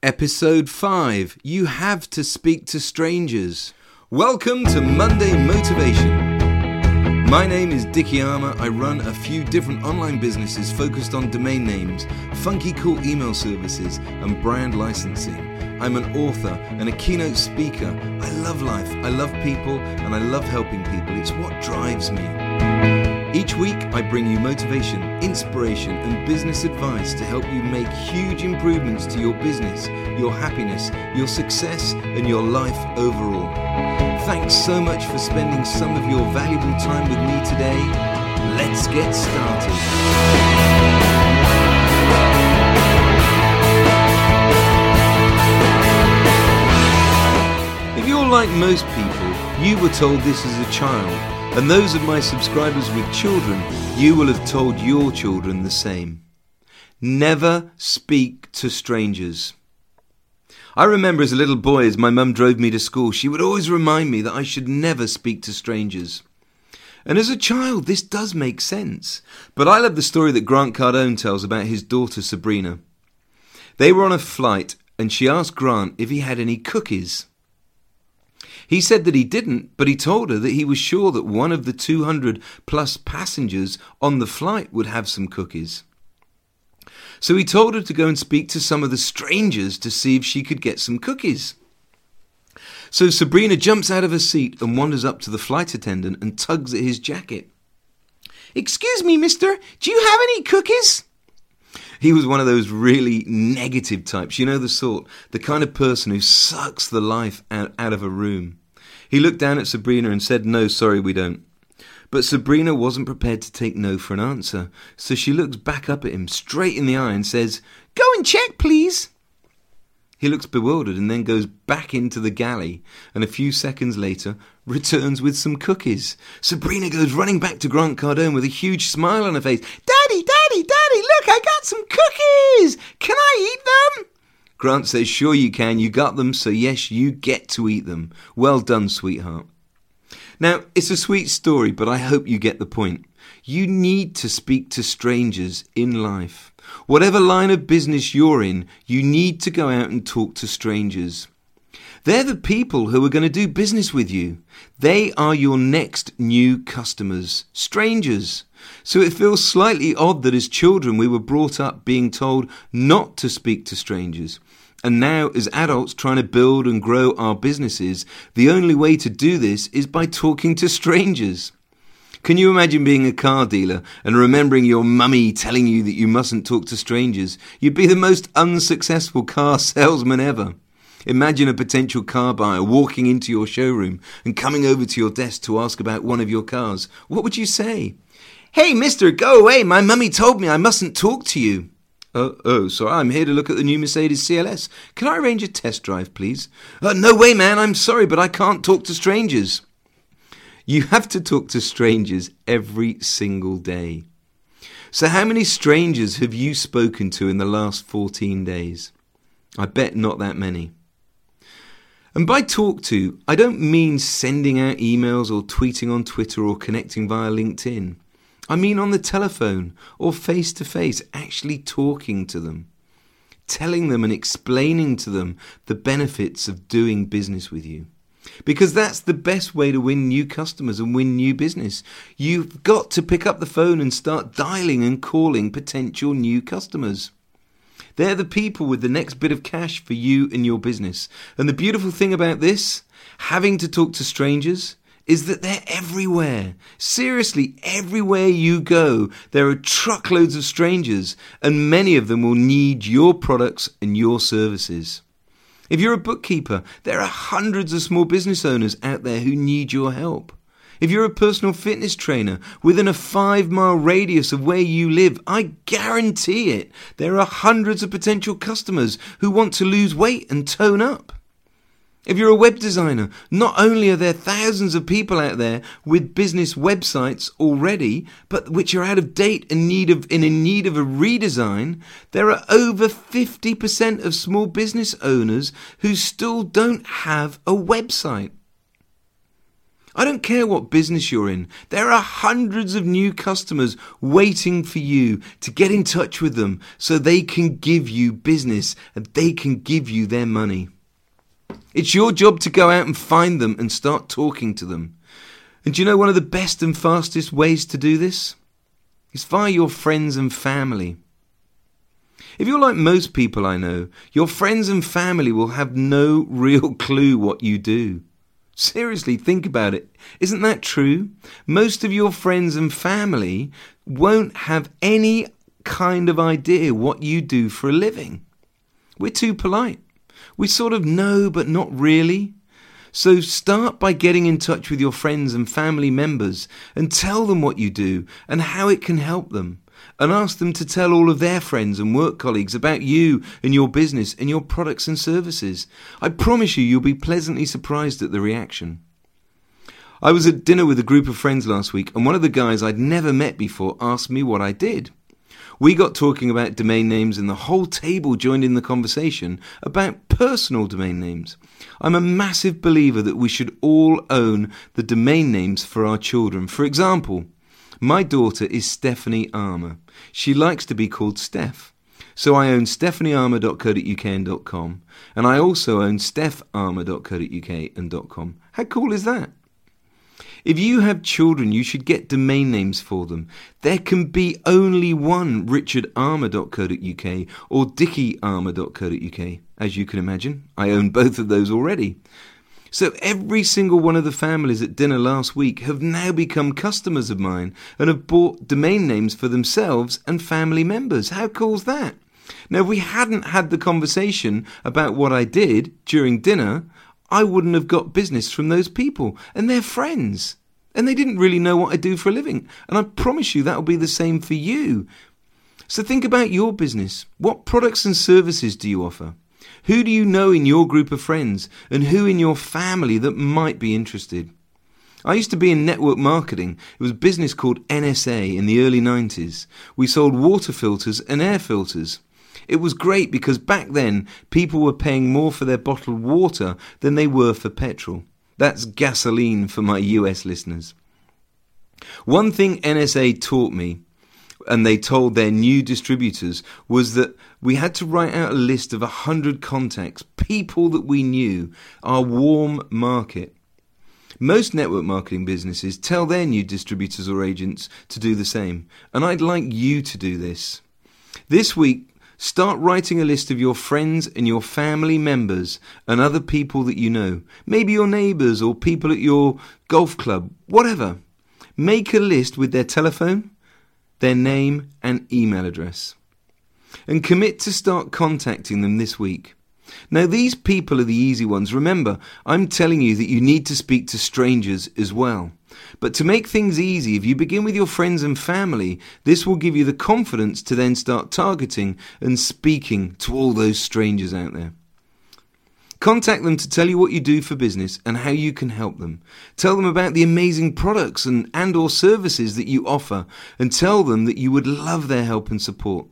Episode 5. You have to speak to strangers. Welcome to Monday Motivation. My name is Dickie Armour. I run a few different online businesses focused on domain names, funky cool email services, and brand licensing. I'm an author and a keynote speaker. I love life, I love people, and I love helping people. It's what drives me. Each week, I bring you motivation, inspiration, and business advice to help you make huge improvements to your business, your happiness, your success, and your life overall. Thanks so much for spending some of your valuable time with me today. Let's get started. Like most people, you were told this as a child, and those of my subscribers with children, you will have told your children the same. Never speak to strangers. I remember as a little boy, as my mum drove me to school, she would always remind me that I should never speak to strangers. And as a child, this does make sense. But I love the story that Grant Cardone tells about his daughter Sabrina. They were on a flight, and she asked Grant if he had any cookies. He said that he didn't, but he told her that he was sure that one of the 200 plus passengers on the flight would have some cookies. So he told her to go and speak to some of the strangers to see if she could get some cookies. So Sabrina jumps out of her seat and wanders up to the flight attendant and tugs at his jacket. "Excuse me, mister, do you have any cookies?" He was one of those really negative types, you know the sort, the kind of person who sucks the life out of a room. He looked down at Sabrina and said, "No, sorry, we don't." But Sabrina wasn't prepared to take no for an answer, so she looks back up at him straight in the eye and says, "Go and check, please." He looks bewildered and then goes back into the galley, and a few seconds later returns with some cookies. Sabrina goes running back to Grant Cardone with a huge smile on her face. "Daddy, Daddy, Daddy, look, I got some cookies! Can I eat them?" Grant says, "Sure you can, you got them, so yes, you get to eat them. Well done, sweetheart." Now, it's a sweet story, but I hope you get the point. You need to speak to strangers in life. Whatever line of business you're in, you need to go out and talk to strangers. They're the people who are going to do business with you. They are your next new customers, strangers. So it feels slightly odd that as children we were brought up being told not to speak to strangers. And now as adults trying to build and grow our businesses, the only way to do this is by talking to strangers. Can you imagine being a car dealer and remembering your mummy telling you that you mustn't talk to strangers? You'd be the most unsuccessful car salesman ever. Imagine a potential car buyer walking into your showroom and coming over to your desk to ask about one of your cars. What would you say? "Hey, mister, go away. My mummy told me I mustn't talk to you." "Oh, sorry, I'm here to look at the new Mercedes CLS. Can I arrange a test drive, please?" "No way, man. I'm sorry, but I can't talk to strangers." You have to talk to strangers every single day. So how many strangers have you spoken to in the last 14 days? I bet not that many. And by talk to, I don't mean sending out emails or tweeting on Twitter or connecting via LinkedIn. I mean on the telephone or face-to-face, actually talking to them, telling them and explaining to them the benefits of doing business with you. Because that's the best way to win new customers and win new business. You've got to pick up the phone and start dialing and calling potential new customers. They're the people with the next bit of cash for you and your business. And the beautiful thing about this, having to talk to strangers, is that they're everywhere. Seriously, everywhere you go, there are truckloads of strangers, and many of them will need your products and your services. If you're a bookkeeper, there are hundreds of small business owners out there who need your help. If you're a personal fitness trainer, within a 5-mile radius of where you live, I guarantee it, there are hundreds of potential customers who want to lose weight and tone up. If you're a web designer, not only are there thousands of people out there with business websites already, but which are out of date and in need of a redesign, there are over 50% of small business owners who still don't have a website. I don't care what business you're in. There are hundreds of new customers waiting for you to get in touch with them so they can give you business and they can give you their money. It's your job to go out and find them and start talking to them. And do you know one of the best and fastest ways to do this? It's via your friends and family. If you're like most people I know, your friends and family will have no real clue what you do. Seriously, think about it. Isn't that true? Most of your friends and family won't have any kind of idea what you do for a living. We're too polite. We sort of know, but not really. So start by getting in touch with your friends and family members and tell them what you do and how it can help them. And ask them to tell all of their friends and work colleagues about you and your business and your products and services. I promise you, you'll be pleasantly surprised at the reaction. I was at dinner with a group of friends last week, and one of the guys I'd never met before asked me what I did. We got talking about domain names, and the whole table joined in the conversation about personal domain names. I'm a massive believer that we should all own the domain names for our children. For example, my daughter is Stephanie Armour. She likes to be called Steph. So I own stephaniearmour.co.uk and .com, and I also own stepharmour.co.uk and .com. How cool is that? If you have children, you should get domain names for them. There can be only one richardarmour.co.uk or dickiearmour.co.uk, as you can imagine. I own both of those already. So every single one of the families at dinner last week have now become customers of mine and have bought domain names for themselves and family members. How cool's that? Now, if we hadn't had the conversation about what I did during dinner, I wouldn't have got business from those people and their friends. And they didn't really know what I do for a living. And I promise you that'll be the same for you. So think about your business. What products and services do you offer? Who do you know in your group of friends and who in your family that might be interested? I used to be in network marketing. It was a business called NSA in the early 90s. We sold water filters and air filters. It was great because back then people were paying more for their bottled water than they were for petrol. That's gasoline for my US listeners. One thing NSA taught me, and they told their new distributors, was that we had to write out a list of 100 contacts, people that we knew, our warm market. Most network marketing businesses tell their new distributors or agents to do the same, and I'd like you to do this. This week, start writing a list of your friends and your family members and other people that you know, maybe your neighbours or people at your golf club, whatever. Make a list with their telephone, their name and email address. And commit to start contacting them this week. Now, these people are the easy ones. Remember, I'm telling you that you need to speak to strangers as well. But to make things easy, if you begin with your friends and family, this will give you the confidence to then start targeting and speaking to all those strangers out there. Contact them to tell you what you do for business and how you can help them. Tell them about the amazing products and or services that you offer, and tell them that you would love their help and support.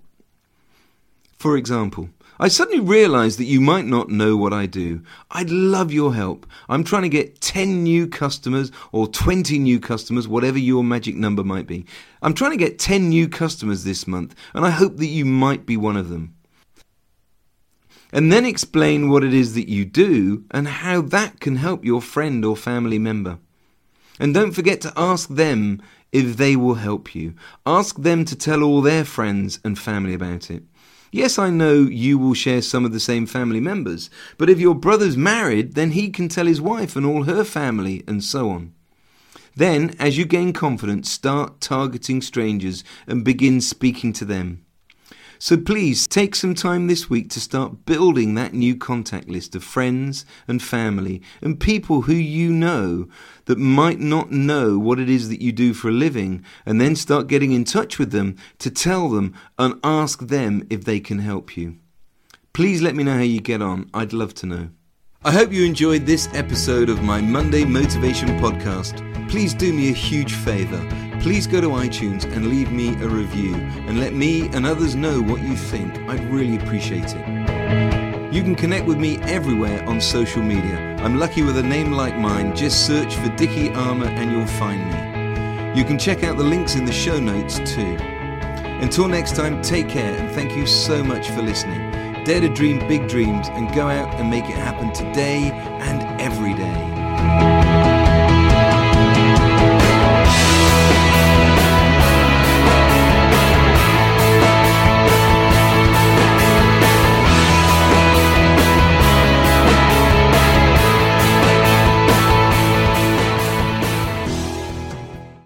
For example, I suddenly realized that you might not know what I do. I'd love your help. I'm trying to get 10 new customers or 20 new customers, whatever your magic number might be. I'm trying to get 10 new customers this month, and I hope that you might be one of them. And then explain what it is that you do and how that can help your friend or family member. And don't forget to ask them if they will help you. Ask them to tell all their friends and family about it. Yes, I know you will share some of the same family members, but if your brother's married, then he can tell his wife and all her family and so on. Then, as you gain confidence, start targeting strangers and begin speaking to them. So please take some time this week to start building that new contact list of friends and family and people who you know that might not know what it is that you do for a living, and then start getting in touch with them to tell them and ask them if they can help you. Please let me know how you get on. I'd love to know. I hope you enjoyed this episode of my Monday Motivation Podcast. Please do me a huge favour. Please go to iTunes and leave me a review and let me and others know what you think. I'd really appreciate it. You can connect with me everywhere on social media. I'm lucky with a name like mine. Just search for Dickie Armour and you'll find me. You can check out the links in the show notes too. Until next time, take care and thank you so much for listening. Dare to dream big dreams and go out and make it happen today and every day.